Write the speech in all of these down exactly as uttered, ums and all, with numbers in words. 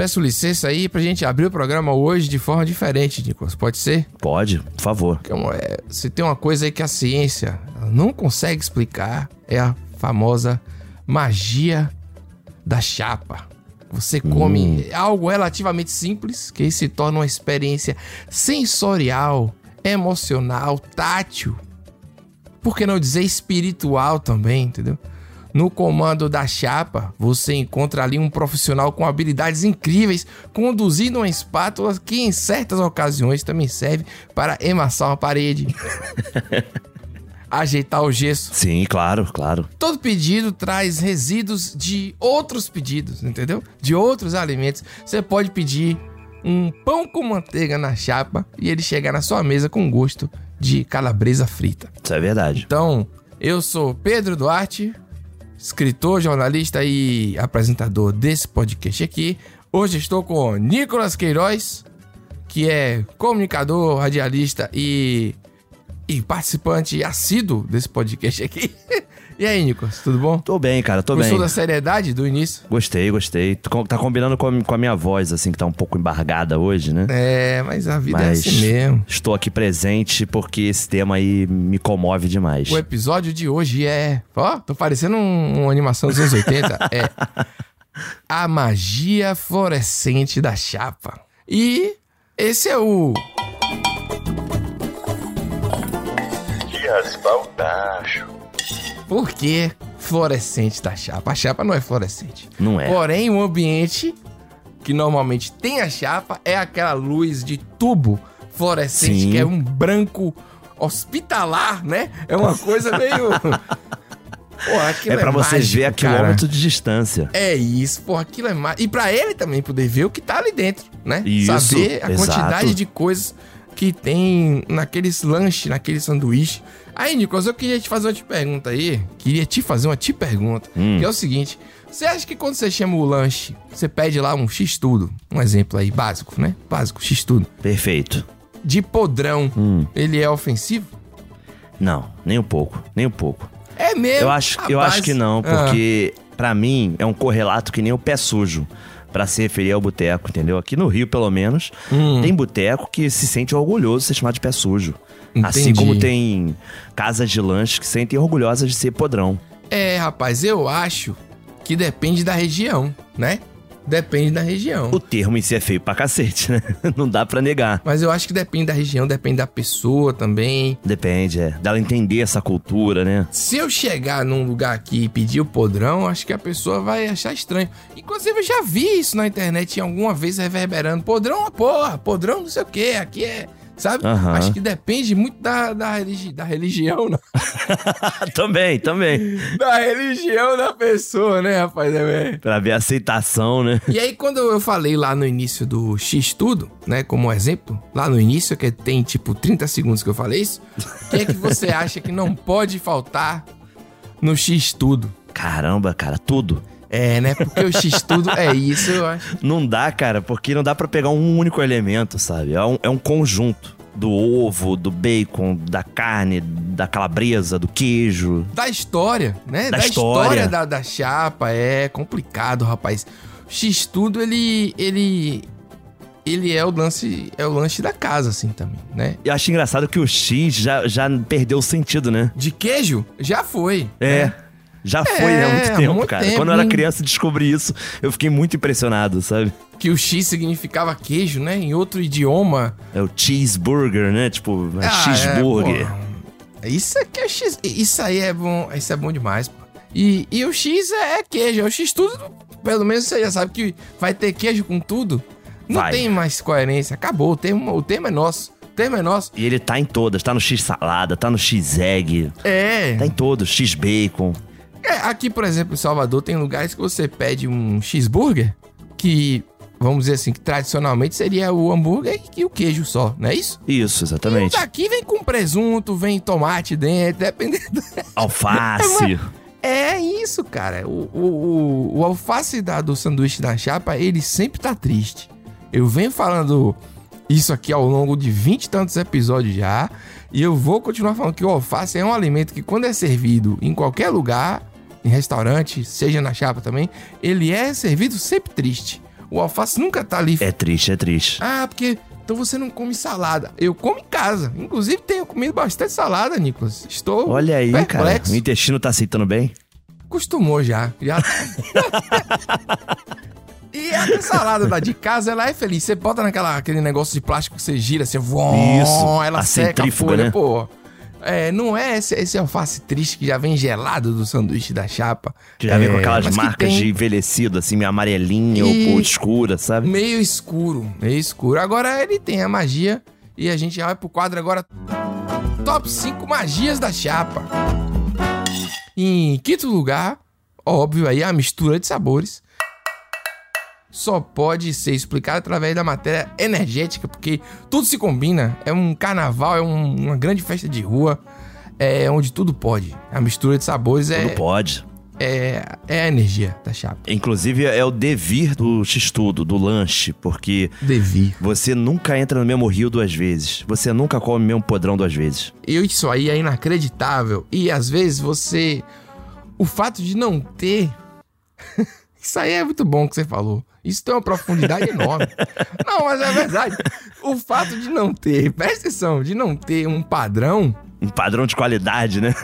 peço licença aí pra gente abrir o programa hoje de forma diferente, Nicolas. Pode ser? Pode, por favor. Então, é, se tem uma coisa aí que a ciência não consegue explicar, é a famosa magia da chapa. Você come hum. algo relativamente simples, que se torna uma experiência sensorial, emocional, tátil, por que não dizer espiritual também, entendeu? No comando da chapa, você encontra ali um profissional com habilidades incríveis, conduzindo uma espátula que em certas ocasiões também serve para emassar uma parede. Ajeitar o gesso. Sim, claro, claro. Todo pedido traz resíduos de outros pedidos, entendeu? De outros alimentos. Você pode pedir um pão com manteiga na chapa e ele chegar na sua mesa com gosto de calabresa frita. Isso é verdade. Então, eu sou Pedro Duarte, escritor, jornalista e apresentador desse podcast aqui. Hoje estou com Nicolas Queiroz, que é comunicador, radialista e... E participante assíduo desse podcast aqui. E aí, Nicolas, tudo bom? Tô bem, cara, tô Gostou bem. Gostou da seriedade do início? Gostei, gostei. Tá combinando com a, com a minha voz, assim, que tá um pouco embargada hoje, né? É, mas a vida mas é assim mesmo. Estou aqui presente porque esse tema aí me comove demais. O episódio de hoje é... Ó, tô parecendo um, uma animação dos anos oitenta. É a magia fluorescente da chapa. E esse é o... Raspar o tacho. Por que fluorescente da chapa? A chapa não é fluorescente. Não é. Porém, o ambiente que normalmente tem a chapa é aquela luz de tubo fluorescente, sim, que é um branco hospitalar, né? É uma coisa meio... Pô, é pra é você mágico, ver a cara. Quilômetro de distância. É isso, pô, aquilo é mágico. E pra ele também poder ver o que tá ali dentro, né? Isso, saber a exato. Quantidade de coisas... que tem naqueles lanches, naquele sanduíche. Aí, Nicolas, eu queria te fazer uma te pergunta aí. Queria te fazer uma te pergunta. Hum. Que é o seguinte. Você acha que quando você chama o lanche, você pede lá um X-tudo? Um exemplo aí, básico, né? Básico, X-tudo. Perfeito. De podrão, hum. ele é ofensivo? Não, nem um pouco. Nem um pouco. É mesmo? Eu acho, eu acho que não, porque ah. pra mim é um correlato que nem o pé sujo. Pra se referir ao boteco, entendeu? Aqui no Rio, pelo menos, hum. tem boteco que se sente orgulhoso de ser chamado de pé sujo. Entendi. Assim como tem casas de lanche que se sentem orgulhosas de ser podrão. É, rapaz, eu acho que depende da região, né? Depende da região. O termo em si é feio pra cacete, né? Não dá pra negar. Mas eu acho que depende da região, depende da pessoa também. Depende, é. Dela entender essa cultura, né? Se eu chegar num lugar aqui e pedir o podrão, acho que a pessoa vai achar estranho. Inclusive, eu já vi isso na internet alguma vez reverberando. Podrão, uma porra, podrão não sei o quê, aqui é... Sabe? Uhum. Acho que depende muito da, da, religi- da religião. Não. também, também. Da religião da pessoa, né, rapaz? É, pra ver a aceitação, né? E aí, quando eu falei lá no início do X-Tudo, né, como exemplo, lá no início, que tem tipo trinta segundos que eu falei isso, o que é que você acha que não pode faltar no X-Tudo? Caramba, cara, tudo. É, né? Porque o X-Tudo é isso, eu acho. Não dá, cara, porque não dá pra pegar um único elemento, sabe? É um, é um conjunto do ovo, do bacon, da carne, da calabresa, do queijo. Da história, né? Da, da história. história da, da chapa. É complicado, rapaz. O X-Tudo, ele... ele... Ele é o lance, é o lanche da casa, assim, também, né? Eu acho engraçado que o X já, já perdeu o sentido, né? De queijo? Já foi. É. Né? Já foi, é, né? Há muito tempo, muito cara. Tempo. Quando eu era criança e descobri isso, eu fiquei muito impressionado, sabe? Que o X significava queijo, né? Em outro idioma. É o cheeseburger, né? Tipo, ah, cheeseburger. É, isso aqui é X. Isso aí é bom. Isso é bom demais, pô. E, e o X é queijo. É o X tudo, pelo menos você já sabe que vai ter queijo com tudo. Não vai. Tem mais coerência. Acabou. O tema, o tema é nosso. É nosso. E ele tá em todas, tá no X-salada, tá no X-egg. É. Tá em todos, X-bacon. É, aqui, por exemplo, em Salvador, tem lugares que você pede um cheeseburger, que, vamos dizer assim, que tradicionalmente seria o hambúrguer e o queijo só, não é isso? Isso, exatamente. E daqui vem com presunto, vem tomate dentro, dependendo... Alface. É, é isso, cara. O, o, o, o alface da, do sanduíche da chapa, ele sempre tá triste. Eu venho falando... Isso aqui ao longo de vinte e tantos episódios já. E eu vou continuar falando que o alface é um alimento que quando é servido em qualquer lugar, em restaurante, seja na chapa também, ele é servido sempre triste. O alface nunca tá ali. É triste, é triste. Ah, porque... Então você não come salada. Eu como em casa. Inclusive, tenho comido bastante salada, Nicolas. Estou Olha aí, perplexo. Cara. O intestino tá aceitando bem? Acostumou já. Já tá... E a salada da de casa, ela é feliz. Você bota naquela, aquele negócio de plástico que você gira, você... Isso. Ela a seca a folha, né? Pô. É, não é esse, esse alface triste que já vem gelado do sanduíche da chapa. Que já é, vem com aquelas marcas tem... de envelhecido, assim, amarelinha e... ou escura, sabe? Meio escuro, meio escuro. Agora ele tem a magia e a gente já vai pro quadro agora. Top cinco magias da chapa. Em quinto lugar, óbvio aí, a mistura de sabores. Só pode ser explicado através da matéria energética, porque tudo se combina. É um carnaval, é um, uma grande festa de rua, é onde tudo pode. A mistura de sabores tudo é... Tudo pode. É, é a energia da chapa. Inclusive, é o devir do X-Tudo, do lanche, porque... Devir. Você nunca entra no mesmo rio duas vezes. Você nunca come o mesmo podrão duas vezes. E isso aí é inacreditável. E, às vezes, você... O fato de não ter... Isso aí é muito bom que você falou. Isso tem uma profundidade enorme. Não, mas é verdade. O fato de não ter, presta atenção, de não ter um padrão... Um padrão de qualidade, né?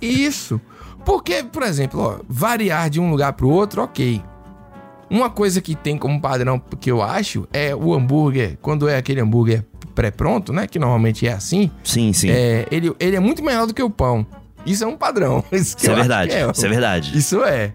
Isso. Porque, por exemplo, ó, variar de um lugar pro outro, ok. Uma coisa que tem como padrão, que eu acho, é o hambúrguer. Quando é aquele hambúrguer pré-pronto, né? Que normalmente é assim. Sim, sim. É, ele, ele é muito melhor do que o pão. Isso é um padrão. Isso, isso é verdade, é, isso é verdade. Isso é.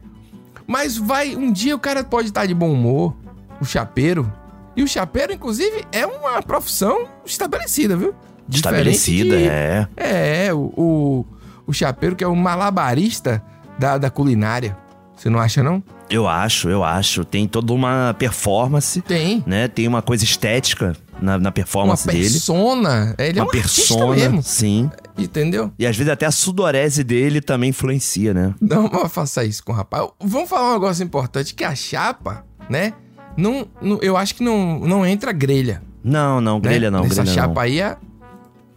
Mas vai, um dia o cara pode estar de bom humor, o chapeiro. E o chapeiro, inclusive, é uma profissão estabelecida, viu? Estabelecida, de, é. É, o, o, o chapeiro que é o malabarista da, da culinária. Você não acha, não? Eu acho, eu acho. Tem toda uma performance. Tem. Né? Tem uma coisa estética na, na performance dele. Uma persona. Dele. Ele uma é um persona, artista mesmo. Sim. Entendeu? E às vezes até a sudorese dele também influencia, né? Não, mas faça isso com o rapaz. Vamos falar um negócio importante, que a chapa, né? Não, não, eu acho que não, não entra grelha. Não, não, grelha né? não. Essa chapa não. aí é,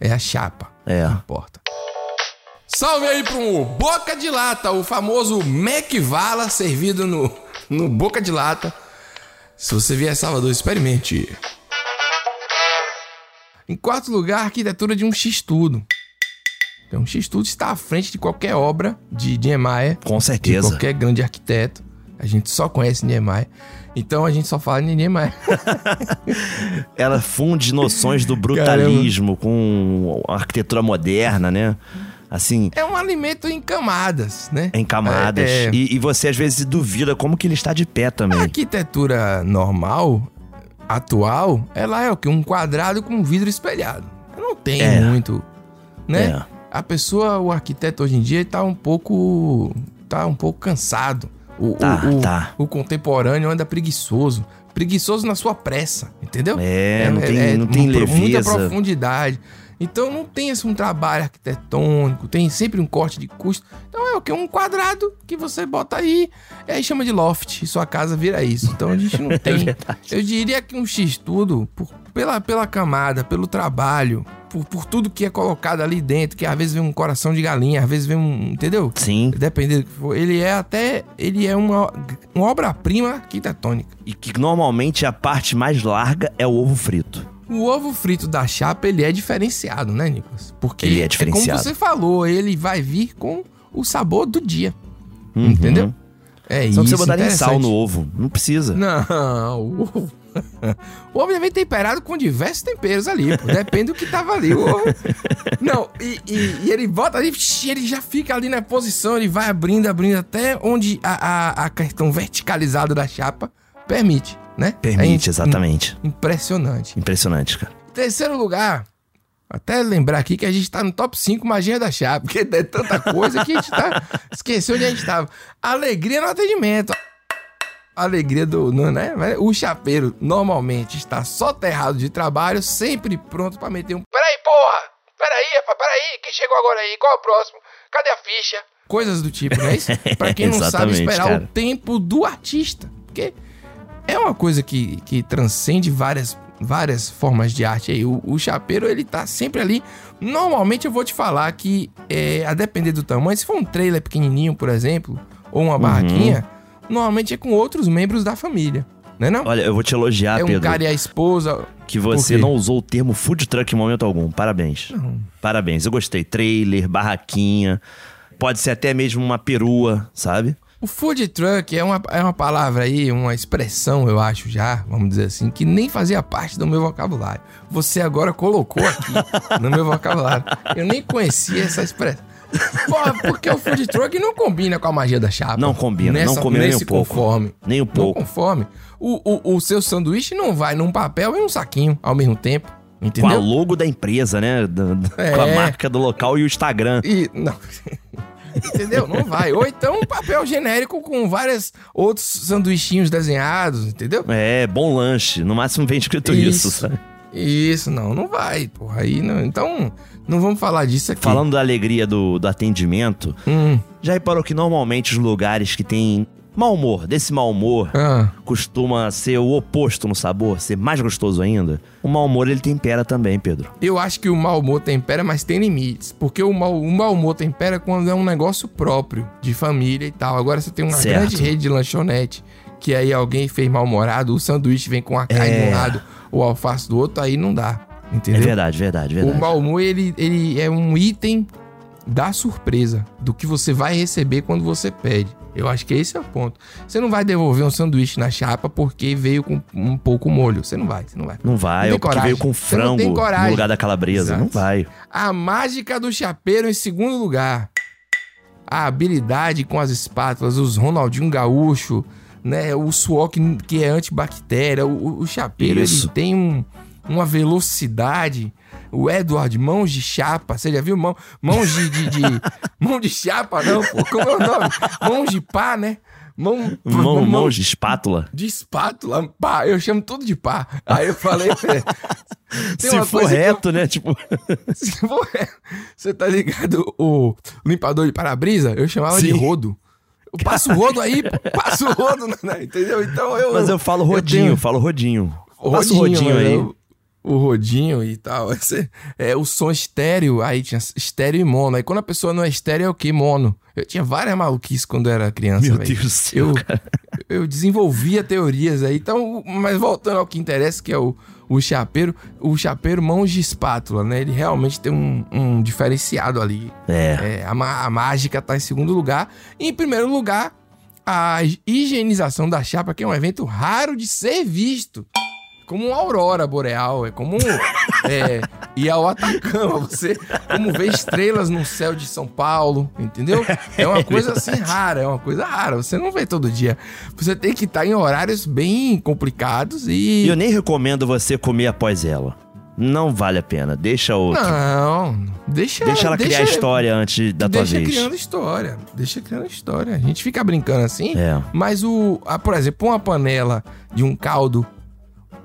é a chapa. É. Não importa. Salve aí pro Boca de Lata, o famoso McVala servido no, no Boca de Lata. Se você vier a Salvador, experimente. Em quarto lugar, a arquitetura de um X-Tudo. Então, o X-Tudo está à frente de qualquer obra de Niemeyer. Com certeza. De qualquer grande arquiteto. A gente só conhece Niemeyer. Então, a gente só fala de Niemeyer. Ela funde noções do brutalismo Caramba. com a arquitetura moderna, né? Assim, é um alimento em camadas, né? Em camadas. É, é... E, e você, às vezes, duvida como que ele está de pé também. A arquitetura normal, atual, ela é o quê? Um quadrado com um vidro espelhado. Não tem é. muito, né? É. A pessoa, o arquiteto, hoje em dia, está um pouco... Tá um pouco cansado. O, tá, o, tá. o, o contemporâneo anda preguiçoso. Preguiçoso na sua pressa, entendeu? É, é não tem, é, não é, tem uma, leveza. Muita profundidade. Então não tem assim, um trabalho arquitetônico, tem sempre um corte de custo. Então é o que? Um quadrado que você bota aí, aí chama de loft, e sua casa vira isso. Então a gente não tem. É eu diria que um X-Tudo, por, pela, pela camada, pelo trabalho, por, por tudo que é colocado ali dentro, que às vezes vem um coração de galinha, às vezes vem um. Entendeu? Sim. Dependendo do que for. Ele é até. Ele é uma, uma obra-prima arquitetônica. E que normalmente a parte mais larga é o ovo frito. O ovo frito da chapa, ele é diferenciado, né, Nicolas? Porque, ele é diferenciado. É como você falou, ele vai vir com o sabor do dia. Uhum. Entendeu? É isso. Só precisa botar nem sal no ovo. Não precisa. Não, o ovo... O ovo já vem temperado com diversos temperos ali, pô. Depende do que tava ali. O ovo... Não, e, e, e ele bota ali, ele já fica ali na posição, ele vai abrindo, abrindo, até onde a, a, a questão verticalizada da chapa permite. Né? Permite, é exatamente. Impressionante. Impressionante, cara. Terceiro lugar, até lembrar aqui que a gente tá no top cinco magia da chapa, porque é tanta coisa que a gente tá... Esqueceu onde a gente tava. Alegria no atendimento. Alegria do... né? O chapeiro normalmente está só terrado de trabalho, sempre pronto pra meter um... Peraí, porra! Peraí, rapaz, peraí! Quem chegou agora aí? Qual é o próximo? Cadê a ficha? Coisas do tipo, não é isso? Pra quem não sabe esperar cara. o tempo do artista, porque... É uma coisa que, que transcende várias, várias formas de arte aí. O, o chapeiro, ele tá sempre ali. Normalmente eu vou te falar que, é, a depender do tamanho, se for um trailer pequenininho, por exemplo, ou uma uhum. barraquinha, normalmente é com outros membros da família, Não é não? Olha, eu vou te elogiar, é um Pedro. O cara e a esposa... Que você não usou o termo food truck em momento algum. Parabéns. Não. Parabéns. Eu gostei. Trailer, barraquinha, pode ser até mesmo uma perua, sabe? O food truck é uma, é uma palavra aí, uma expressão, eu acho já, vamos dizer assim, que nem fazia parte do meu vocabulário. Você agora colocou aqui no meu vocabulário. Eu nem conhecia essa expressão. Porra, porque o food truck não combina com a magia da chapa. Não combina, nessa, não combina nem um pouco. Conforme, nem um pouco. Não conforme. O, o, o seu sanduíche não vai num papel e num saquinho ao mesmo tempo, entendeu? Com a logo da empresa, né? Do, do, é. Com a marca do local e o Instagram. E, não... Entendeu? Não vai. Ou então um papel genérico com vários outros sanduichinhos desenhados, entendeu? É, bom lanche. No máximo vem escrito isso, isso sabe? Isso, não, não vai, porra. Aí não, então, não vamos falar disso aqui. Falando da alegria do, do atendimento, hum. já reparou que normalmente os lugares que tem mau humor, desse mau humor, ah. costuma ser o oposto no sabor, ser mais gostoso ainda? O mau humor, ele tempera também, Pedro. Eu acho que o mau humor tempera, mas tem limites. Porque o mau, o mau humor tempera quando é um negócio próprio, de família e tal. Agora você tem uma certo. grande rede de lanchonete, que aí alguém fez mal-humorado, o sanduíche vem com a carne é. de um lado, o alface do outro, aí não dá, entendeu? É verdade, verdade, verdade. O mau humor, ele, ele é um item da surpresa, do que você vai receber quando você pede. Eu acho que esse é o ponto. Você não vai devolver um sanduíche na chapa porque veio com um pouco molho. Você não vai, você não vai. Não vai, não, ou porque veio com frango no lugar da calabresa. Exato. Não vai. A mágica do chapeiro em segundo lugar. A habilidade com as espátulas, os Ronaldinho Gaúcho, né? O suor que, que é antibactéria. O, o chapeiro, ele tem um, uma velocidade... O Edward, mãos de chapa, você já viu? Mão, mãos de, de, de... Mão de chapa, não, pô. Como é o nome? Mãos de pá, né? Mão, mão, mão, mão de espátula. De espátula, pá. Eu chamo tudo de pá. Aí eu falei... Se for reto, eu... né? Tipo... Se for reto. Você tá ligado? O limpador de para-brisa, eu chamava Sim. de rodo. Eu passo o rodo aí, passo o rodo, né? Entendeu? Então eu... Mas eu falo rodinho, eu tenho... falo rodinho. rodinho. Passo o rodinho aí. Eu... o rodinho e tal, é, o som estéreo, aí tinha estéreo e mono, aí quando a pessoa não é estéreo é o que? Mono. Eu tinha várias maluquices quando eu era criança. Meu véio. Deus do céu, eu, eu desenvolvia teorias aí, então, mas voltando ao que interessa, que é o, o chapeiro, o chapeiro mãos de espátula, né, ele realmente tem um, um diferenciado ali. É. é a, a mágica tá em segundo lugar, e em primeiro lugar, a higienização da chapa, que é um evento raro de ser visto. Como uma aurora boreal, é como é, ir ao Atacama, você como ver estrelas no céu de São Paulo, entendeu? É uma coisa assim rara, é uma coisa rara, você não vê todo dia. Você tem que estar em horários bem complicados e... Eu nem recomendo você comer após ela, não vale a pena, deixa outra. Não, deixa, deixa ela criar deixa, história antes da tua vez. Deixa criando história, deixa criando história, a gente fica brincando assim, é. mas o, a, por exemplo, uma panela de um caldo,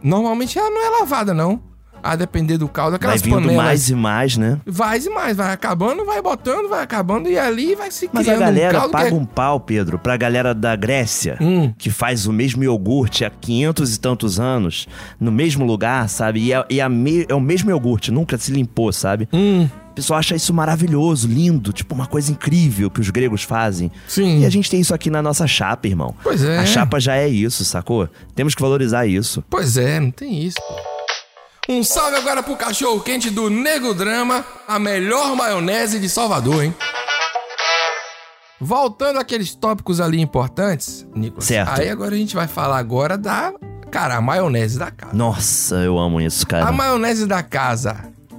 normalmente ela não é lavada, não. A depender do caldo, aquelas panelas... Vai vindo panelas, mais e mais, né? Vai e mais, vai acabando, vai botando, vai acabando e ali vai se criando. Mas a galera um paga é... um pau, Pedro, pra galera da Grécia, hum. que faz o mesmo iogurte há quinhentos e tantos anos, no mesmo lugar, sabe? E é, é, a me... é o mesmo iogurte, nunca se limpou, sabe? Hum. O pessoal acha isso maravilhoso, lindo, tipo uma coisa incrível que os gregos fazem. Sim. E a gente tem isso aqui na nossa chapa, irmão. Pois é. A chapa já é isso, sacou? Temos que valorizar isso. Pois é, não tem isso, pô. Um salve agora pro cachorro-quente do Nego Drama, a melhor maionese de Salvador, hein? Voltando àqueles tópicos ali importantes, Nicolas. Certo. Aí agora a gente vai falar agora da, cara, a maionese da casa. Nossa, eu amo isso, cara. A maionese da casa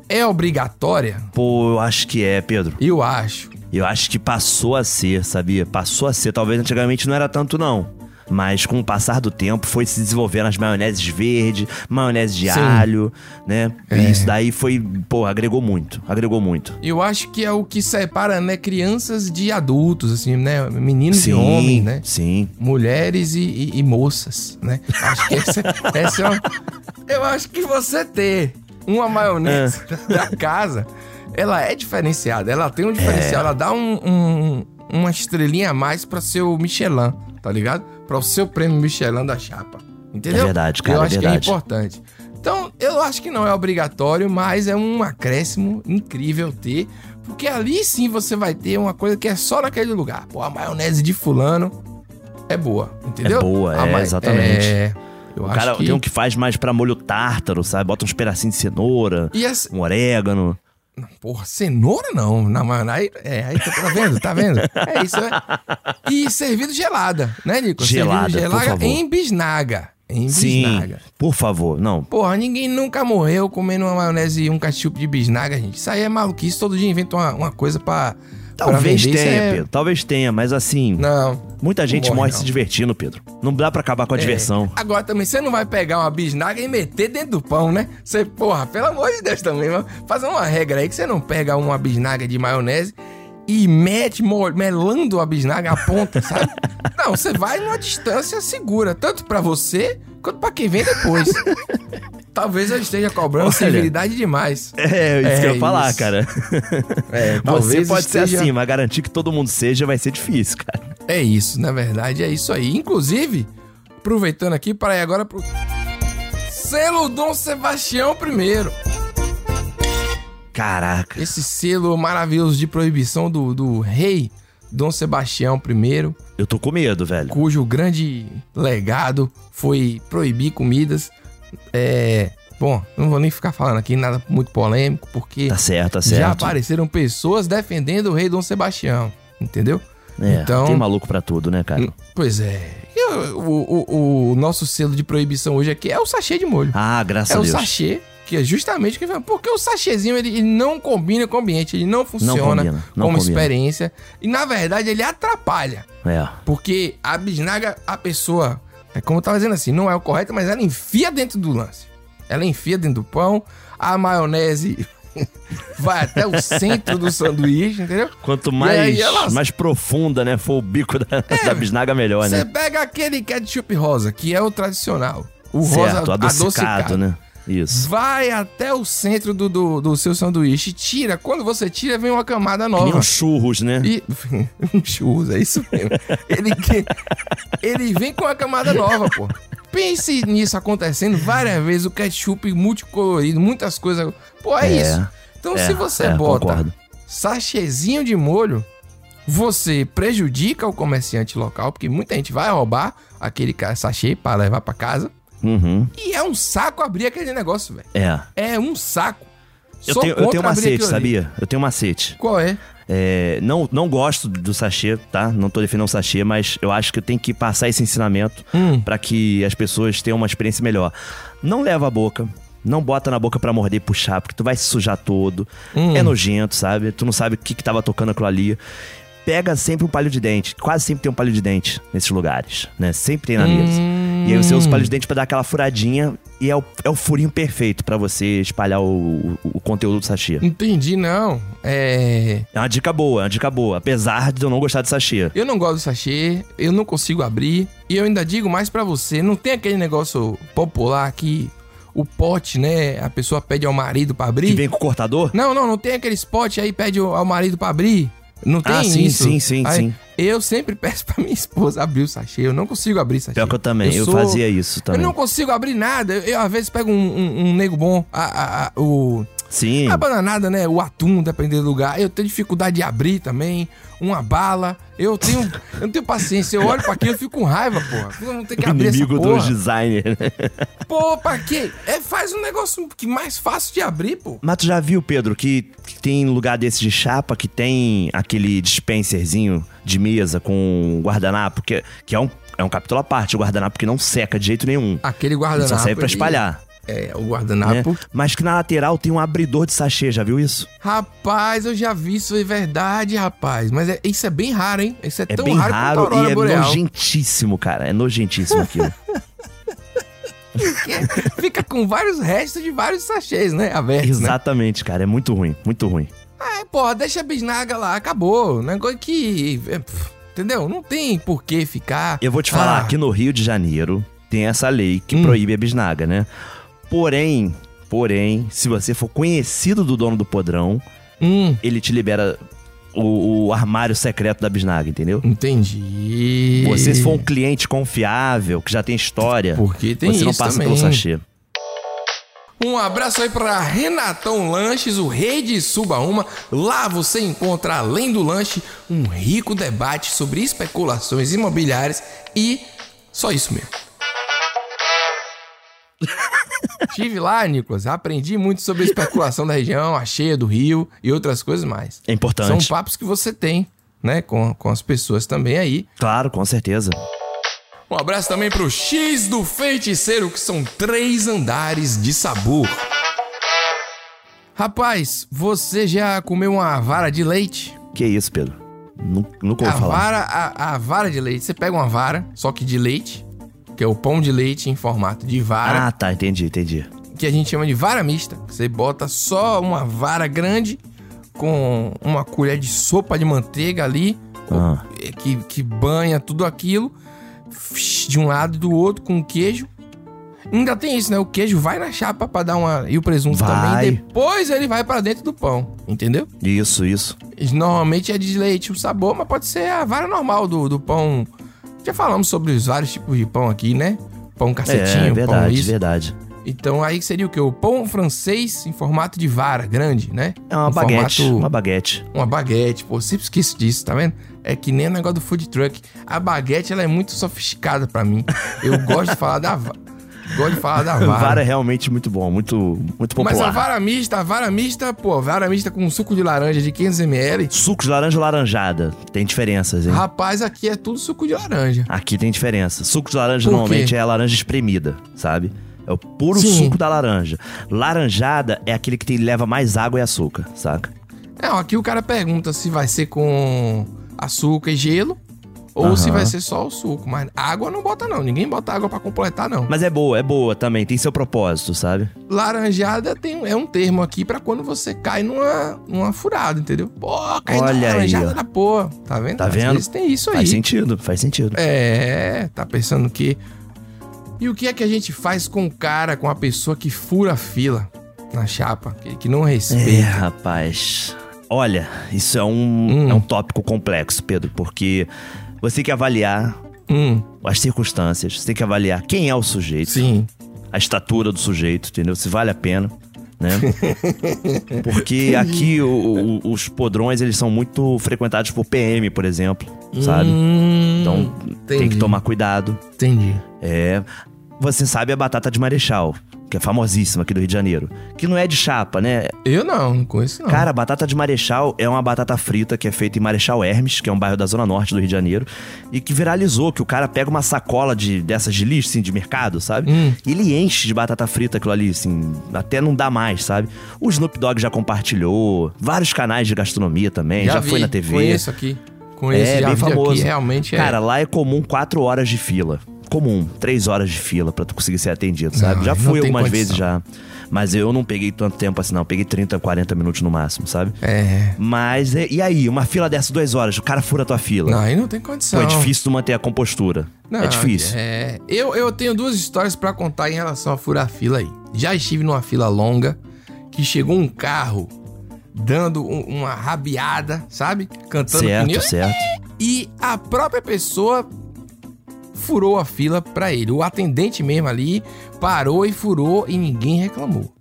é obrigatória? Pô, eu acho que é, Pedro. Eu acho. Eu acho que passou a ser, sabia? Passou a ser. Talvez antigamente não era tanto, não. Mas com o passar do tempo foi se desenvolvendo as maioneses verde, maionese de Sim. alho, né? É. Isso daí foi, pô, agregou muito, agregou muito. Eu acho que é o que separa, né, crianças de adultos, assim, né? Meninos sim, e homens, né? Sim. Mulheres e, e, e moças, né? Acho que essa, essa é uma... Eu acho que você ter uma maionese é. da casa, ela é diferenciada, ela tem um diferencial, é. ela dá um, um, uma estrelinha a mais pra seu Michelin, tá ligado? Para o seu prêmio Michelin da chapa. Entendeu? É verdade, cara. Eu acho é verdade. que é importante. Então, eu acho que não é obrigatório, mas é um acréscimo incrível ter, porque ali sim você vai ter uma coisa que é só naquele lugar. Pô, a maionese de fulano é boa, entendeu? É boa, a é, ma... exatamente. É... Eu o acho cara que... tem um que faz mais pra molho tártaro, sabe? Bota uns pedacinhos de cenoura, essa... um orégano. Porra, cenoura não. Não, mano, aí, é, aí tá, tá vendo, tá vendo? É isso, né? E servido gelada, né, Nico? Gelada, servido gelada por favor. Em bisnaga. Em bisnaga. Sim, por favor, não. Porra, ninguém nunca morreu comendo uma maionese e um cachupo de bisnaga, gente. Isso aí é maluquice, todo dia inventa uma, uma coisa pra... Talvez pra tenha, é... Pedro. Talvez tenha, mas assim... Não. Muita gente não morre, morre se divertindo, Pedro. Não dá pra acabar com a é. diversão. Agora também, você não vai pegar uma bisnaga e meter dentro do pão, né? Você, porra, pelo amor de Deus também, mano. Fazer uma regra aí que você não pega uma bisnaga de maionese e mete mol... melando a bisnaga à ponta, sabe? Não, você vai numa distância segura, tanto pra você quanto pra quem vem depois. Talvez eu esteja cobrando civilidade demais. É, isso é, que eu ia falar, cara. É, você pode esteja... ser assim, mas garantir que todo mundo seja vai ser difícil, cara. É isso, na verdade, é isso aí. Inclusive, aproveitando aqui, para ir agora pro selo Dom Sebastião primeiro. Caraca. Esse selo maravilhoso de proibição do, do rei Dom Sebastião primeiro. Eu tô com medo, velho. Cujo grande legado foi proibir comidas... É, bom, não vou nem ficar falando aqui nada muito polêmico, porque tá certo, tá certo. Já apareceram pessoas defendendo o rei Dom Sebastião, entendeu? É, então, tem maluco pra tudo, né, cara? Pois é. Eu, o, o, o nosso selo de proibição hoje aqui é o sachê de molho. Ah, graças é a Deus. É o sachê, que é justamente... Porque o sachêzinho, ele, ele não combina com o ambiente, ele não funciona não combina, não como combina. Experiência. E, na verdade, ele atrapalha. É. Porque a bisnaga, a pessoa... Como eu tava dizendo assim, não é o correto, mas ela enfia dentro do lance. Ela enfia dentro do pão, a maionese vai até o centro do sanduíche, entendeu? Quanto mais, ela... mais profunda, né, for o bico da, é, da bisnaga, melhor, né? Você pega aquele ketchup rosa, que é o tradicional. O certo, rosa adocicado, adocicado, né? Isso. Vai até o centro do, do, do seu sanduíche, tira. Quando você tira, vem uma camada nova. Que um churros, né? E, um churros, é isso mesmo. Ele, ele vem com uma camada nova, pô. Pense nisso acontecendo várias vezes, o ketchup multicolorido, muitas coisas. Pô, é, é isso. Então, é, se você é, bota concordo. Sachêzinho de molho, você prejudica o comerciante local, porque muita gente vai roubar aquele sachê para levar para casa. Uhum. E é um saco abrir aquele negócio, velho. É. É um saco. Eu Sou tenho, eu tenho um macete, sabia? Eu tenho um macete. Qual é? é não, não gosto do sachê, tá? Não tô defendendo o sachê, mas eu acho que eu tenho que passar esse ensinamento hum. pra que as pessoas tenham uma experiência melhor. Não leva a boca. Não bota na boca pra morder e puxar, porque tu vai se sujar todo. Hum. É nojento, sabe? Tu não sabe o que, que tava tocando aquilo ali. Pega sempre um palho de dente. Quase sempre tem um palho de dente nesses lugares, né? Sempre tem na hum. mesa. E aí você usa o palho de dente pra dar aquela furadinha e é o, é o furinho perfeito pra você espalhar o, o, o conteúdo do sachê. Entendi, não. É... É uma dica boa, é uma dica boa. Apesar de eu não gostar de sachê. Eu não gosto de sachê, eu não consigo abrir. E eu ainda digo mais pra você, não tem aquele negócio popular que o pote, né, a pessoa pede ao marido pra abrir. Que vem com o cortador? Não, não, não tem aqueles potes aí, pede ao marido pra abrir. Não tem ah, sim, isso. sim, sim, aí, sim. Eu sempre peço pra minha esposa abrir o sachê. Eu não consigo abrir sachê. Pior que eu também. Eu, sou... eu fazia isso também. Eu não consigo abrir nada. Eu, eu às vezes, pego um, um, um nego bom, a, a, a, o... Sim. A bananada, né? O atum, dependendo do lugar. Eu tenho dificuldade de abrir também. Uma bala. Eu tenho... eu não tenho paciência. Eu olho pra aquilo e fico com raiva, porra. Eu não tenho que abrir essa porra. Inimigo dos designers, né? Pô, pra quê? É, faz um negócio que mais fácil de abrir, pô. Mas tu já viu, Pedro, que, que tem lugar desses de chapa que tem aquele dispenserzinho de mesa com guardanapo, que, que é, um, é um capítulo à parte, o guardanapo que não seca de jeito nenhum. Aquele guardanapo... Ele só serve pra espalhar. E... É, o guardanapo. Né? Mas que na lateral tem um abridor de sachê, já viu isso? Rapaz, eu já vi isso, é verdade, rapaz. Mas é, isso é bem raro, hein? Isso é, é tão bem raro, raro quanto a Aurora Boreal. É nojentíssimo, cara. É nojentíssimo aquilo. Fica com vários restos de vários sachês, né? Abertos, exatamente, né? Cara. É muito ruim, muito ruim. Ah, porra, deixa a bisnaga lá, acabou. Negócio que... É, pff, entendeu? Não tem por que ficar... Eu vou te falar, ah. aqui no Rio de Janeiro tem essa lei que hum. proíbe a bisnaga, né? Porém, porém, se você for conhecido do dono do podrão, hum. ele te libera o, o armário secreto da bisnaga, entendeu? Entendi. Você, se for um cliente confiável, que já tem história, porque tem você não passa também. Pelo sachê. Um abraço aí pra Renatão Lanches, o rei de Subaúma. Lá você encontra, além do lanche, um rico debate sobre especulações imobiliárias e só isso mesmo. Estive lá, Nicolas, aprendi muito sobre a especulação da região, a cheia do rio e outras coisas mais. É importante. São papos que você tem, né, com, com as pessoas também aí. Claro, com certeza. Um abraço também pro X do Feiticeiro, que são três andares de sabor. Rapaz, você já comeu uma vara de leite? Que isso, Pedro? Nunca, nunca ouvi a falar. Vara, a, a vara de leite, você pega uma vara, só que de leite, que é o pão de leite em formato de vara. Ah, tá, entendi, entendi. Que a gente chama de vara mista. Você bota só uma vara grande com uma colher de sopa de manteiga ali, ah. que, que banha tudo aquilo, de um lado e do outro com queijo. Ainda tem isso, né? O queijo vai na chapa pra dar uma... E o presunto vai. Também. Depois ele vai pra dentro do pão, entendeu? Isso, isso. Normalmente é de leite o sabor, mas pode ser a vara normal do, do pão. Já falamos sobre os vários tipos de pão aqui, né? Pão cacetinho, é, é verdade, pão isso. É verdade, verdade. Então aí seria o quê? O pão francês em formato de vara grande, né? É uma um baguete, formato... uma baguete. Uma baguete, pô, sempre esqueço disso, tá vendo? É que nem o negócio do food truck. A baguete, ela é muito sofisticada pra mim. Eu gosto de falar da vara. Gosto de falar da vara. Vara é realmente muito bom, muito, muito popular. Mas a vara mista, a vara mista, pô, vara mista com suco de laranja de quinhentos mililitros. Suco de laranja ou laranjada? Tem diferenças, hein? Rapaz, aqui é tudo suco de laranja. Aqui tem diferença. Suco de laranja normalmente é a laranja espremida, sabe? É o puro Sim. suco da laranja. Laranjada é aquele que tem, leva mais água e açúcar, saca? É, ó, aqui o cara pergunta se vai ser com açúcar e gelo. Ou uhum. se vai ser só o suco, mas água não bota não, ninguém bota água pra completar não. Mas é boa, é boa também, tem seu propósito, sabe? Laranjada tem, é um termo aqui pra quando você cai numa, numa furada, entendeu? Pô, cai Olha numa laranjada aí, da porra, tá vendo? Tá Às vendo? Vezes tem isso aí. Faz sentido, faz sentido. É, tá pensando que... E o que é que a gente faz com o cara, com a pessoa que fura a fila na chapa, que, que não respeita? É, rapaz... Olha, isso é um, hum. é um tópico complexo, Pedro, porque... Você tem que avaliar hum. as circunstâncias, você tem que avaliar quem é o sujeito, Sim. a estatura do sujeito, entendeu? Se vale a pena, né? Porque aqui o, o, os podrões, eles são muito frequentados por P M, por exemplo, sabe? Hum, então, entendi. Tem que tomar cuidado. Entendi. É, você sabe a batata de Marechal, que é famosíssima aqui do Rio de Janeiro, que não é de chapa, né? Eu não, não conheço não. Cara, a batata de Marechal é uma batata frita que é feita em Marechal Hermes, que é um bairro da Zona Norte do Rio de Janeiro, e que viralizou, que o cara pega uma sacola de, dessas de lixo, assim, de mercado, sabe? Hum. E ele enche de batata frita aquilo ali, assim, até não dá mais, sabe? O Snoop Dogg já compartilhou, vários canais de gastronomia também, já, já vi, foi na T V. Conheço aqui, conheço, é, já bem vi famoso. Aqui, realmente é. Cara, lá é comum quatro horas de fila. Comum, três horas de fila pra tu conseguir ser atendido, sabe? Não, já fui algumas condição. vezes já, mas eu não peguei tanto tempo assim não, eu peguei trinta, quarenta minutos no máximo, sabe? É. Mas, e aí? Uma fila dessas duas horas, o cara fura a tua fila. Não, aí não tem condição. Pô, é difícil tu manter a compostura. Não, é difícil. É. Eu, eu tenho duas histórias pra contar em relação a furar a fila aí. Já estive numa fila longa, que chegou um carro dando um, uma rabiada, sabe? Cantando certo, pneu. Certo, certo. E a própria pessoa... furou a fila pra ele. O atendente mesmo ali parou e furou e ninguém reclamou.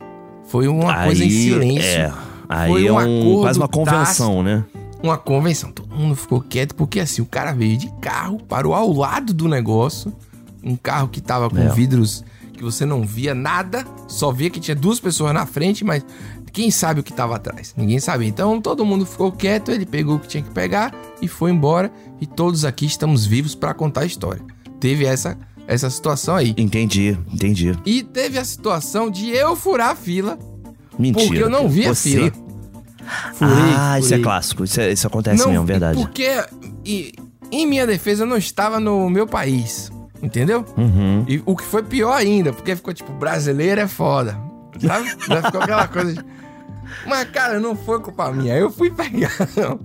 Foi uma aí, coisa em silêncio. É. Aí foi um é um, quase uma convenção, tácito, né? Uma convenção. Todo mundo ficou quieto porque assim, o cara veio de carro, parou ao lado do negócio. Um carro que tava com é. vidros que você não via nada. Só via que tinha duas pessoas na frente, mas quem sabe o que tava atrás? Ninguém sabia. Então todo mundo ficou quieto, ele pegou o que tinha que pegar e foi embora. E todos aqui estamos vivos pra contar a história. Teve essa, essa situação aí. Entendi, entendi. E teve a situação de eu furar a fila. Mentira. Porque eu não vi a você... fila. Furei, ah, furei. Isso é clássico. Isso, é, isso acontece não, mesmo, verdade. Porque, e, em minha defesa, eu não estava no meu país. Entendeu? Uhum. E o que foi pior ainda, porque ficou tipo, brasileiro é foda. Sabe? Já ficou aquela coisa de... Mas, cara, não foi culpa minha. Eu fui pegar, não.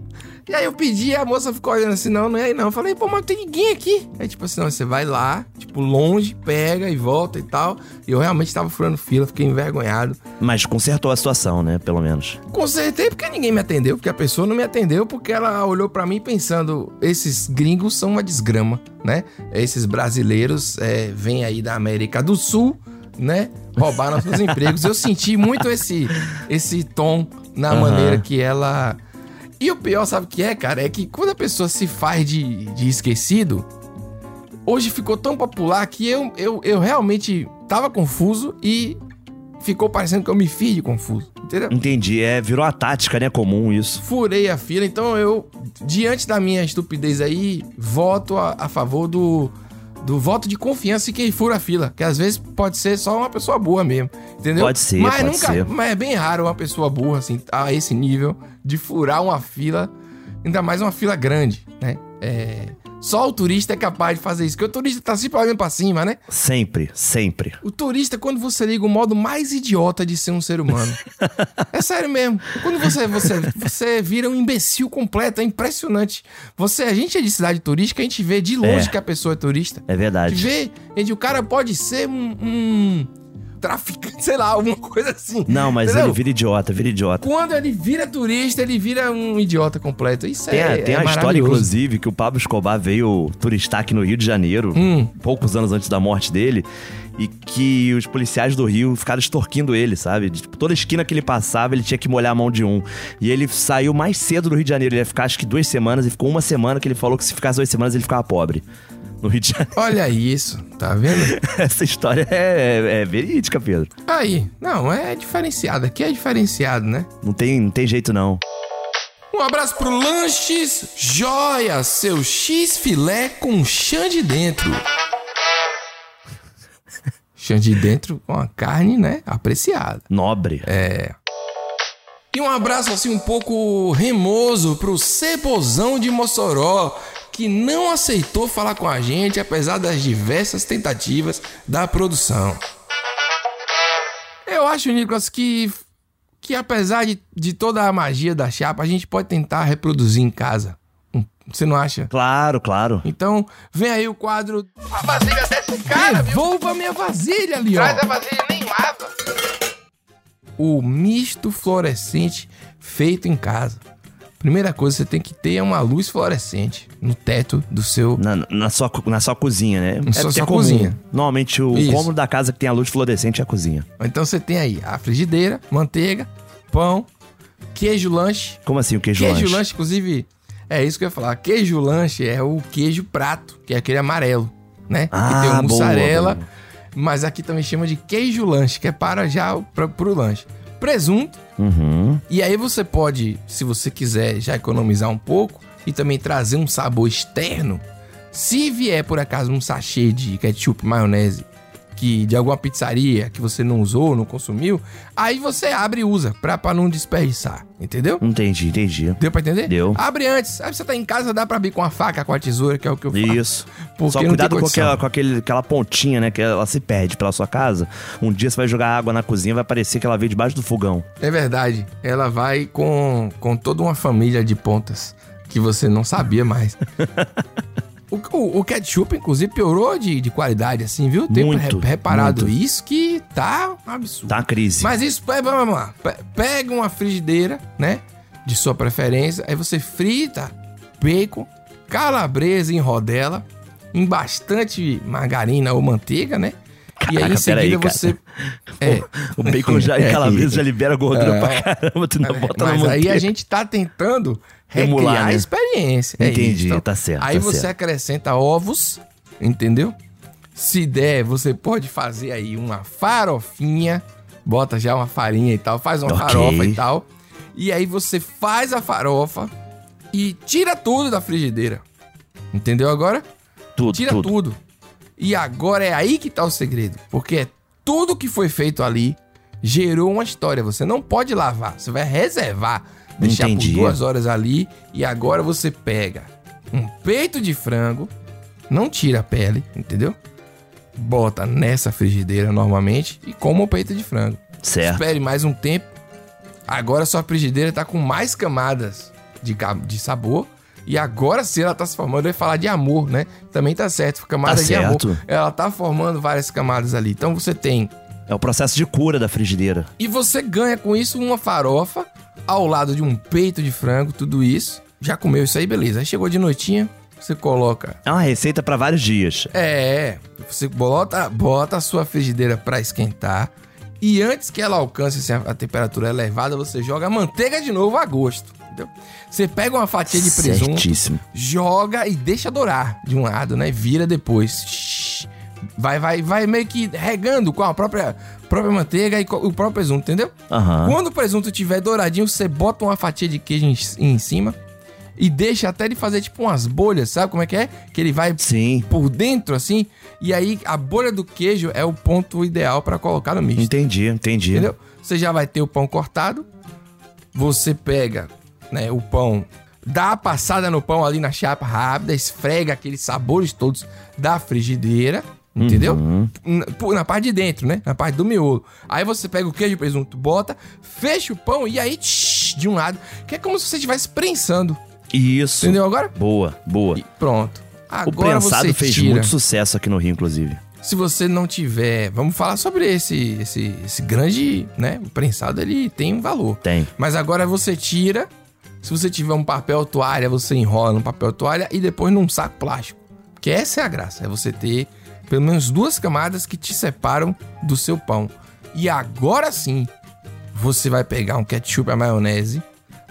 E aí eu pedi, a moça ficou olhando assim, não, não é aí não. Eu falei, pô, mas não tem ninguém aqui. Aí tipo assim, não, você vai lá, tipo, longe, pega e volta e tal. E eu realmente tava furando fila, fiquei envergonhado. Mas consertou a situação, né, pelo menos. Consertei porque ninguém me atendeu, porque a pessoa não me atendeu, porque ela olhou pra mim pensando, esses gringos são uma desgrama, né? Esses brasileiros é, vêm aí da América do Sul, né, roubar nossos empregos. Eu senti muito esse, esse tom na uhum. maneira que ela... E o pior, sabe o que é, cara? É que quando a pessoa se faz de, de esquecido, hoje ficou tão popular que eu, eu, eu realmente tava confuso e ficou parecendo que eu me fiz de confuso, entendeu? Entendi, é, virou a tática, né, comum isso. Furei a fila, então eu, diante da minha estupidez aí, voto a, a favor do, do voto de confiança em quem fura a fila, que às vezes pode ser só uma pessoa burra mesmo, entendeu? Pode ser, mas pode nunca, ser. Mas é bem raro uma pessoa burra, assim, a esse nível, de furar uma fila, ainda mais uma fila grande, né? É... Só o turista é capaz de fazer isso, porque o turista tá sempre olhando pra cima, né? Sempre, sempre. O turista, quando você liga o modo mais idiota de ser um ser humano. É sério mesmo. Quando você, você, você vira um imbecil completo, é impressionante. Você, a gente é de cidade turística, a gente vê de longe é. que a pessoa é turista. É verdade. A gente vê, a gente, o cara pode ser um... um... traficante, sei lá, alguma coisa assim. Não, mas entendeu? Ele vira idiota, vira idiota. Quando ele vira turista, ele vira um idiota completo. Isso tem, é Tem é a história, inclusive, que o Pablo Escobar veio turistar aqui no Rio de Janeiro, hum. poucos anos antes da morte dele, e que os policiais do Rio ficaram extorquindo ele, sabe? Tipo, toda esquina que ele passava, ele tinha que molhar a mão de um. E ele saiu mais cedo do Rio de Janeiro. Ele ia ficar, acho que, duas semanas, e ficou uma semana que ele falou que se ficasse duas semanas, ele ficava pobre. No Rio de Janeiro. Olha isso, tá vendo? Essa história é, é, é verídica, Pedro. Aí, não, é diferenciado. Aqui é diferenciado, né? Não tem, não tem jeito, não. Um abraço pro Lanches Joia, seu X-filé com chã de dentro. Chã de dentro com a carne, né? Apreciada. Nobre. É. E um abraço, assim, um pouco remoso pro Cebozão de Mossoró, que não aceitou falar com a gente, apesar das diversas tentativas da produção. Eu acho, Nicolas, que, que apesar de, de toda a magia da chapa, a gente pode tentar reproduzir em casa. Você não acha? Claro, claro. Então, vem aí o quadro... A vasilha desse cara, Devolva viu? minha vasilha, Leon. Traz a vasilha nem lava. O misto fluorescente feito em casa. Primeira coisa que você tem que ter é uma luz fluorescente no teto do seu... Na, na, sua, na sua cozinha, né? Na sua, sua cozinha. Normalmente o Isso. cômodo da casa que tem a luz fluorescente é a cozinha. Então você tem aí a frigideira, manteiga, pão, queijo lanche. Como assim o queijo, queijo lanche? Queijo lanche, inclusive, é isso que eu ia falar. Queijo lanche é o queijo prato, que é aquele amarelo, né? Ah, que tem o mussarela, boa, boa. Mas aqui também chama de queijo lanche, que é para já para, pro lanche. Presunto, uhum. E aí você pode, se você quiser já economizar um pouco e também trazer um sabor externo, se vier por acaso um sachê de ketchup, maionese, que de alguma pizzaria que você não usou, não consumiu, aí você abre e usa, pra, pra não desperdiçar, entendeu? Entendi, entendi. Deu pra entender? Deu. Abre antes, aí você tá em casa, dá pra abrir com a faca, com a tesoura, que é o que eu faço. Isso. Porque só cuidado com, aquela, com aquele, aquela pontinha, né, que ela se perde pela sua casa. Um dia você vai jogar água na cozinha, vai parecer que ela veio debaixo do fogão. É verdade, ela vai com, com toda uma família de pontas que você não sabia mais. O, o, o ketchup, inclusive, piorou de, de qualidade, assim, viu? Tem muito, re, reparado muito. Isso que tá um absurdo. Tá uma crise. Mas isso, vamos lá. Pega uma frigideira, né? De sua preferência. Aí você frita bacon, calabresa em rodela, em bastante margarina ou manteiga, né? Caraca, e aí, em seguida, aí, você... É. O bacon já e calabresa já libera gordura é. pra caramba, tu não é. bota Mas na manteiga. Aí a gente tá tentando... Remular, recriar né? a experiência. Entendi, é então, tá certo. Aí tá você certo. acrescenta ovos, entendeu? Se der, você pode fazer aí uma farofinha, bota já uma farinha e tal, faz uma okay. farofa e tal. E aí você faz a farofa e tira tudo da frigideira. Entendeu agora? Tudo, Tira tudo. tudo. E agora é aí que tá o segredo, porque é tudo que foi feito ali gerou uma história. Você não pode lavar, você vai reservar. Deixar Entendi. por duas horas ali. E agora você pega um peito de frango, não tira a pele, entendeu? Bota nessa frigideira normalmente e coma o peito de frango. Certo. Espere mais um tempo. Agora sua frigideira tá com mais camadas de, de sabor. E agora sim ela tá se formando. Eu ia falar de amor, né? Também tá certo. Camada tá de certo. amor. Ela tá formando várias camadas ali. Então você tem... É o processo de cura da frigideira. E você ganha com isso uma farofa ao lado de um peito de frango, tudo isso. Já comeu isso aí, beleza. Aí chegou de noitinha, você coloca... É uma receita pra vários dias. É, você bota, bota a sua frigideira pra esquentar e antes que ela alcance assim, a temperatura elevada, você joga a manteiga de novo a gosto. Então, você pega uma fatia de presunto, certíssimo, joga e deixa dourar de um lado, né? Vira depois. Vai, vai, vai meio que regando com a própria, própria manteiga e o próprio presunto, entendeu? Uhum. Quando o presunto estiver douradinho, você bota uma fatia de queijo em, em cima e deixa até ele fazer tipo umas bolhas, sabe como é que é? Que ele vai, sim, por dentro assim, e aí a bolha do queijo é o ponto ideal pra colocar no misto. Entendi, entendi. Entendeu? Você já vai ter o pão cortado, você pega, né, o pão, dá a passada no pão ali na chapa rápida, esfrega aqueles sabores todos da frigideira, entendeu? Uhum. Na, na parte de dentro, né? Na parte do miolo. Aí você pega o queijo e o presunto, bota, fecha o pão e aí tsh, de um lado, que é como se você estivesse prensando. Isso. Entendeu agora? Boa, boa. E pronto. Agora o prensado você fez tira. Muito sucesso aqui no Rio, inclusive. Se você não tiver... Vamos falar sobre esse, esse, esse grande... né? O prensado, ele tem um valor. Tem. Mas agora você tira... Se você tiver um papel toalha, você enrola no papel toalha e depois num saco plástico. Porque essa é a graça. É você ter pelo menos duas camadas que te separam do seu pão. E agora sim, você vai pegar um ketchup à maionese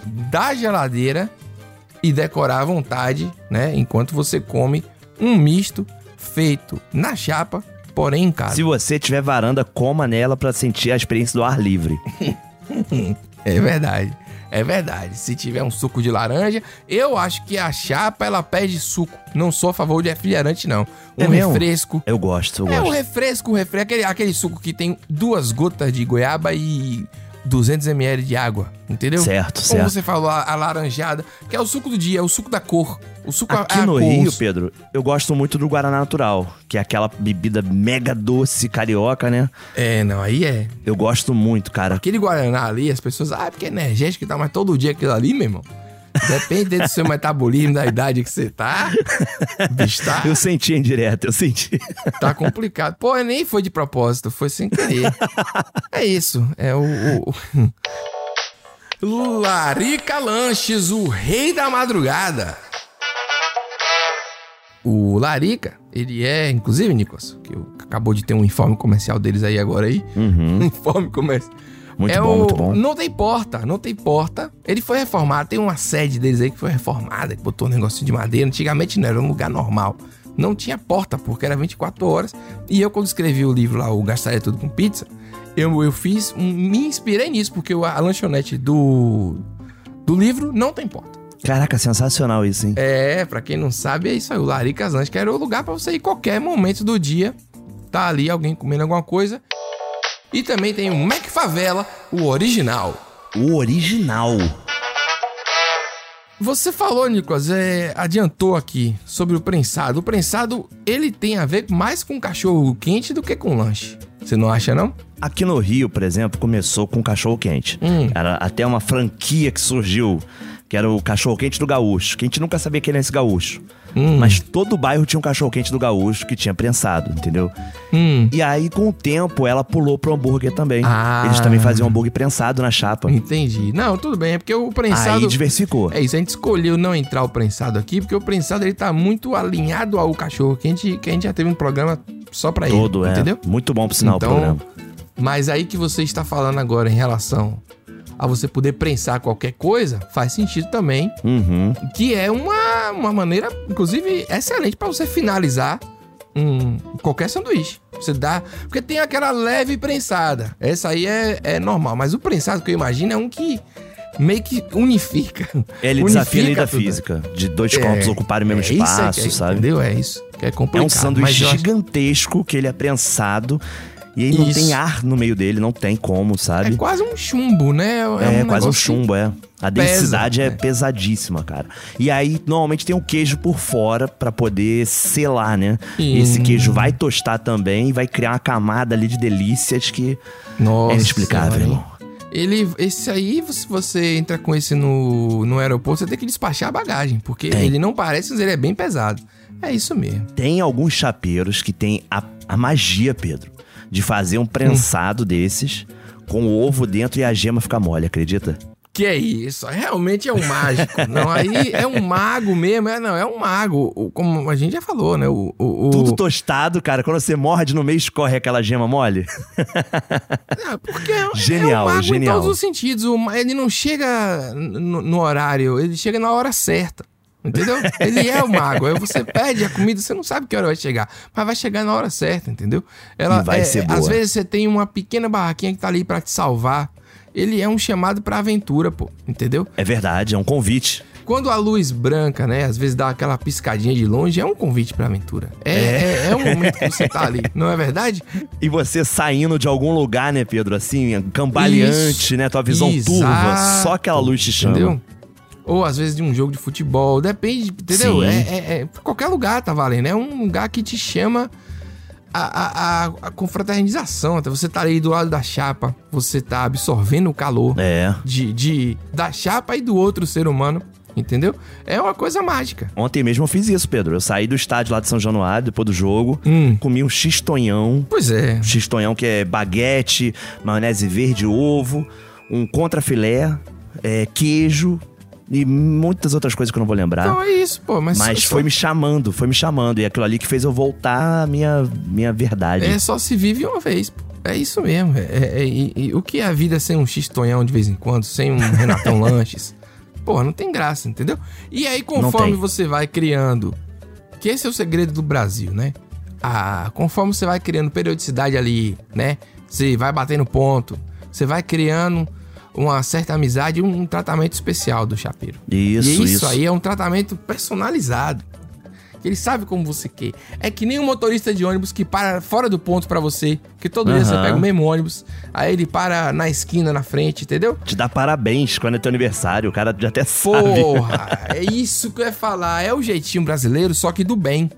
da geladeira... e decorar à vontade, né? Enquanto você come um misto feito na chapa, porém em casa. Se você tiver varanda, coma nela pra sentir a experiência do ar livre. É verdade, é verdade. Se tiver um suco de laranja, eu acho que a chapa, ela pede suco. Não sou a favor de refrigerante, não. Um é refresco. Mesmo? Eu gosto, eu é gosto. É um refresco, um refresco, aquele, aquele suco que tem duas gotas de goiaba e... duzentos mililitros de água, entendeu? Certo, certo. Como você falou, a, a laranjada, que é o suco do dia, é o suco da cor. O suco aqui a, a no cor, Rio, Pedro, eu gosto muito do Guaraná Natural, que é aquela bebida mega doce carioca, né? É, não, aí é. Eu gosto muito, cara. Aquele Guaraná ali, as pessoas, ah, porque é energético e tal, mas todo dia aquilo ali, meu irmão. Depende do seu metabolismo, da idade que você tá, tá. Eu senti em direto, eu senti. Tá complicado. Pô, nem foi de propósito, foi sem querer. É isso, é o... o... Larica Lanches, o rei da madrugada. O Larica, ele é, inclusive, Nicolas, que acabou de ter um informe comercial deles aí agora aí. Uhum. Um informe comercial. Muito é bom, o... muito bom. Não tem porta, não tem porta. Ele foi reformado, tem uma sede deles aí que foi reformada, que botou um negocinho de madeira. Antigamente não, era um lugar normal. Não tinha porta, porque era vinte e quatro horas. E eu, quando escrevi o livro lá, o Gastaria Tudo com Pizza, eu, eu fiz, um, me inspirei nisso, porque a lanchonete do, do livro não tem porta. Caraca, sensacional isso, hein? É, pra quem não sabe, é isso aí. O Larica Lanches, que era o lugar pra você ir qualquer momento do dia. Tá ali alguém comendo alguma coisa... E também tem o McFavela, o original. O original. Você falou, Nicolas, é, adiantou aqui sobre o prensado. O prensado, ele tem a ver mais com cachorro-quente do que com lanche. Você não acha, não? Aqui no Rio, por exemplo, começou com cachorro-quente. Hum. Era até uma franquia que surgiu, que era o cachorro-quente do gaúcho, que a gente nunca sabia quem era esse gaúcho. Hum. Mas todo bairro tinha um cachorro-quente do gaúcho que tinha prensado, entendeu? Hum. E aí, com o tempo, ela pulou pro hambúrguer também. Ah. Eles também faziam hambúrguer prensado na chapa. Entendi. Não, tudo bem, é porque o prensado... Aí diversificou. É isso, a gente escolheu não entrar o prensado aqui, porque o prensado, ele tá muito alinhado ao cachorro-quente, que a gente já teve um programa só pra ele. Todo, é. Entendeu? Muito bom, por sinal, então, o programa. Mas aí que você está falando agora em relação... a você poder prensar qualquer coisa, faz sentido também. Uhum. Que é uma, uma maneira, inclusive, excelente para você finalizar um, qualquer sanduíche. Você dá... Porque tem aquela leve prensada. Essa aí é, é normal. Mas o prensado que eu imagino é um que meio que unifica. Ele unifica desafia a lei da física. De dois é, corpos ocuparem o mesmo é espaço, é, sabe? Entendeu? É isso. Que é complicado. É um sanduíche gigantesco que ele é prensado... E aí não Isso. tem ar no meio dele, não tem como, sabe? É quase um chumbo, né? É, é um quase um chumbo, é. A densidade pesa, é né? pesadíssima, cara. E aí, normalmente tem um queijo por fora pra poder selar, né? E... esse queijo vai tostar também e vai criar uma camada ali de delícias que Nossa, é inexplicável, aí. irmão. Ele, esse aí, se você entra com esse no, no aeroporto, você tem que despachar a bagagem, porque tem. ele não parece, mas ele é bem pesado. É isso mesmo. Tem alguns chapeiros que tem a, a magia, Pedro, de fazer um prensado hum. desses com o ovo dentro e a gema ficar mole, acredita? Que é isso, realmente é um mágico. Não, aí é um mago mesmo. É, não, é um mago. Como a gente já falou, né? O, o, o... Tudo tostado, cara. Quando você morde, no meio escorre aquela gema mole. É, porque é, genial, é um mago genial. Em todos os sentidos. O, ele não chega no, no horário, ele chega na hora certa. Entendeu? Ele é o mago. Aí você pede a comida, você não sabe que hora vai chegar, mas vai chegar na hora certa, entendeu? Ela, e vai é, ser boa. Às vezes você tem uma pequena barraquinha que tá ali pra te salvar. Ele é um chamado pra aventura, pô, entendeu? É verdade, é um convite. Quando a luz branca, né, às vezes dá aquela piscadinha de longe, é um convite pra aventura. É, é. é, é um momento que você tá ali, não é verdade? E você saindo de algum lugar, né, Pedro, assim, cambaleante, isso, né, tua visão exato, turva, só aquela luz te chama. Entendeu? Ou às vezes de um jogo de futebol, depende, entendeu? É, é, é, qualquer lugar tá valendo, é um lugar que te chama... A, a, a, a confraternização, até você tá ali do lado da chapa, você tá absorvendo o calor é. de, de, da chapa e do outro ser humano, entendeu? É uma coisa mágica. Ontem mesmo eu fiz isso, Pedro. Eu saí do estádio lá de São Januário, depois do jogo, hum. comi um xistonhão. Pois é. Um xistonhão que é baguete, maionese verde, ovo, um contrafilé, é, queijo... E muitas outras coisas que eu não vou lembrar. Então é isso, pô. Mas, mas foi só... me chamando, foi me chamando. E aquilo ali que fez eu voltar à minha, minha verdade. É, só se vive uma vez, pô. É isso mesmo. É, é, é, e, o que é a vida sem um xistonhão de vez em quando? Sem um Renatão Lanches? Pô, não tem graça, entendeu? E aí, conforme você vai criando... Que esse é o segredo do Brasil, né? Ah, conforme você vai criando periodicidade ali, né? Você vai batendo ponto. Você vai criando... uma certa amizade e um tratamento especial do chapeiro. Isso, e isso, isso aí é um tratamento personalizado. Ele sabe como você quer. É que nem um motorista de ônibus que para fora do ponto pra você, que todo uhum. dia você pega o mesmo ônibus, aí ele para na esquina, na frente, entendeu? Te dá parabéns quando é teu aniversário, o cara já até sabe. Porra, é isso que eu ia falar. É o jeitinho brasileiro, só que do bem.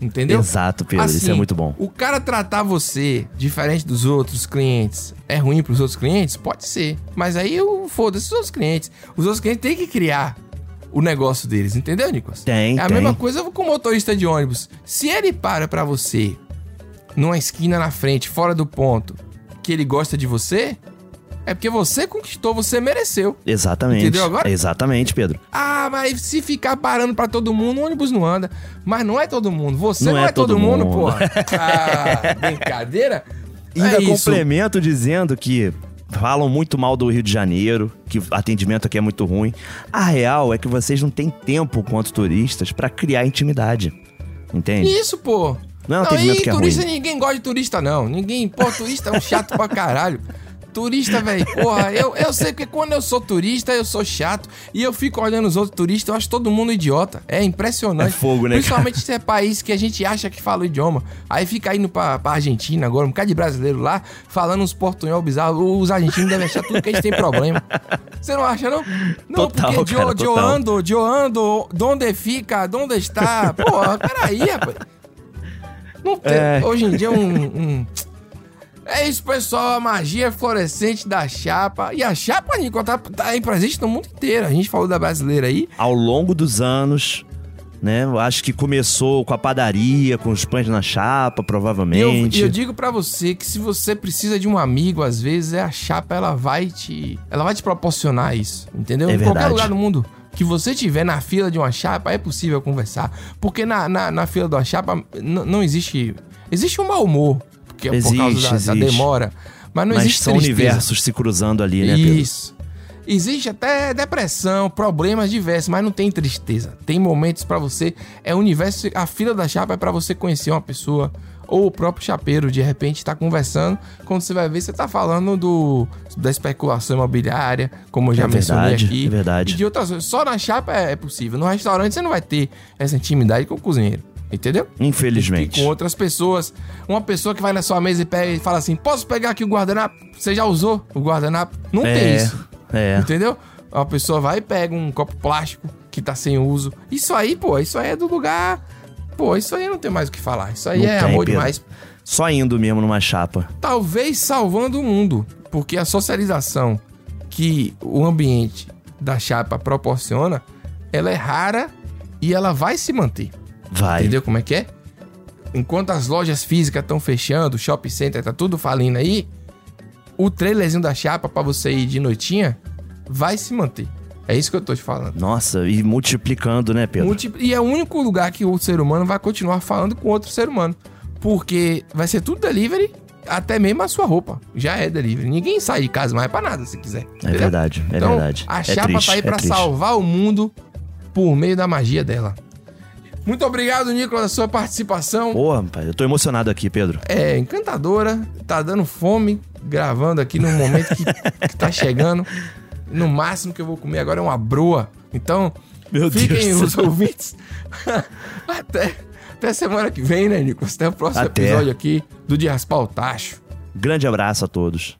Entendeu? Exato, Pedro, assim, isso é muito bom. O cara tratar você diferente dos outros clientes é ruim pros outros clientes? Pode ser. Mas aí eu foda-se os outros clientes. Os outros clientes têm que criar o negócio deles, entendeu, Nicolas? Tem, É a tem. mesma coisa com o motorista de ônibus. Se ele para pra você numa esquina na frente, fora do ponto, que ele gosta de você... É porque você conquistou, você mereceu. Exatamente. Entendeu agora? Exatamente, Pedro. Ah, mas se ficar parando pra todo mundo, o ônibus não anda. Mas não é todo mundo. Você não, não é, é todo, todo mundo, mundo porra. Ah, brincadeira? Ainda é complemento dizendo que falam muito mal do Rio de Janeiro, que o atendimento aqui é muito ruim. A real é que vocês não têm tempo, quanto turistas, pra criar intimidade. Entende? Isso, pô. Não é um atendimento que é ruim. Turista, ninguém gosta de turista, não. Ninguém, pô, turista é um chato pra caralho. Turista, velho, porra, eu, eu sei que quando eu sou turista, eu sou chato e eu fico olhando os outros turistas, eu acho todo mundo idiota. É impressionante. É fogo, né? Principalmente se é país que a gente acha que fala o idioma. Aí fica indo pra, pra Argentina agora, um bocado de brasileiro lá, falando uns portunhol bizarro. Os argentinos devem achar tudo que a gente tem problema. Você não acha, não? Não, total, porque cara, yo, yo ando, yo ando, donde fica, donde está. Porra, peraí, rapaz. Não tem, é. Hoje em dia um... um... É isso, pessoal, a magia fluorescente da chapa. E a chapa, Nico, tá, tá aí presente no mundo inteiro. A gente falou da brasileira aí. Ao longo dos anos, né? Eu acho que começou com a padaria, com os pães na chapa, provavelmente. E eu, eu digo pra você que se você precisa de um amigo, às vezes, é a chapa, ela vai te... Ela vai te proporcionar isso, entendeu? É em qualquer lugar do mundo que você tiver na fila de uma chapa, é possível conversar. Porque na, na, na fila de uma chapa, n- não existe... Existe um mau humor. Que é existe, por causa da, existe. da demora. Mas não mas existe são tristeza. Universos se cruzando ali, né, Pedro? Isso. Existe até depressão, problemas diversos, mas não tem tristeza. Tem momentos pra você... É o universo... A fila da chapa é pra você conhecer uma pessoa... Ou o próprio chapeiro, de repente, tá conversando. Quando você vai ver, você tá falando do, da especulação imobiliária, como eu já é mencionei verdade, aqui. É verdade, e de outras coisas. Só na chapa é, é possível. No restaurante você não vai ter essa intimidade com o cozinheiro. Entendeu? Infelizmente. E com outras pessoas. Uma pessoa que vai na sua mesa e pega e fala assim: posso pegar aqui o guardanapo? Você já usou o guardanapo? Não é, tem isso. É. Entendeu? Uma pessoa vai e pega um copo plástico que tá sem uso. Isso aí, pô, isso aí é do lugar. Pô, isso aí não tem mais o que falar. Isso aí não é tem, amor Pedro. Demais. Só indo mesmo numa chapa. Talvez salvando o mundo. Porque a socialização que o ambiente da chapa proporciona, ela é rara e ela vai se manter. Vai. Entendeu como é que é? Enquanto as lojas físicas estão fechando, o shopping center tá tudo falindo aí, o trailerzinho da chapa pra você ir de noitinha vai se manter. É isso que eu tô te falando. Nossa, e multiplicando, né, Pedro? Multi... E é o único lugar que o ser humano vai continuar falando com outro ser humano. Porque vai ser tudo delivery, até mesmo a sua roupa. Já é delivery. Ninguém sai de casa mais pra nada, se quiser. É entendeu? Verdade, é então, verdade. A chapa é triste, tá aí pra é salvar o mundo por meio da magia dela. Muito obrigado, Nicolas, pela sua participação. Porra, rapaz, eu tô emocionado aqui, Pedro. É, encantadora. Tá dando fome gravando aqui num momento que, que tá chegando. No máximo que eu vou comer agora é uma broa. Então, meu fiquem Deus os Deus. Ouvintes. até, até semana que vem, né, Nicolas? Até o próximo até. episódio aqui do De Raspar o Tacho. Grande abraço a todos.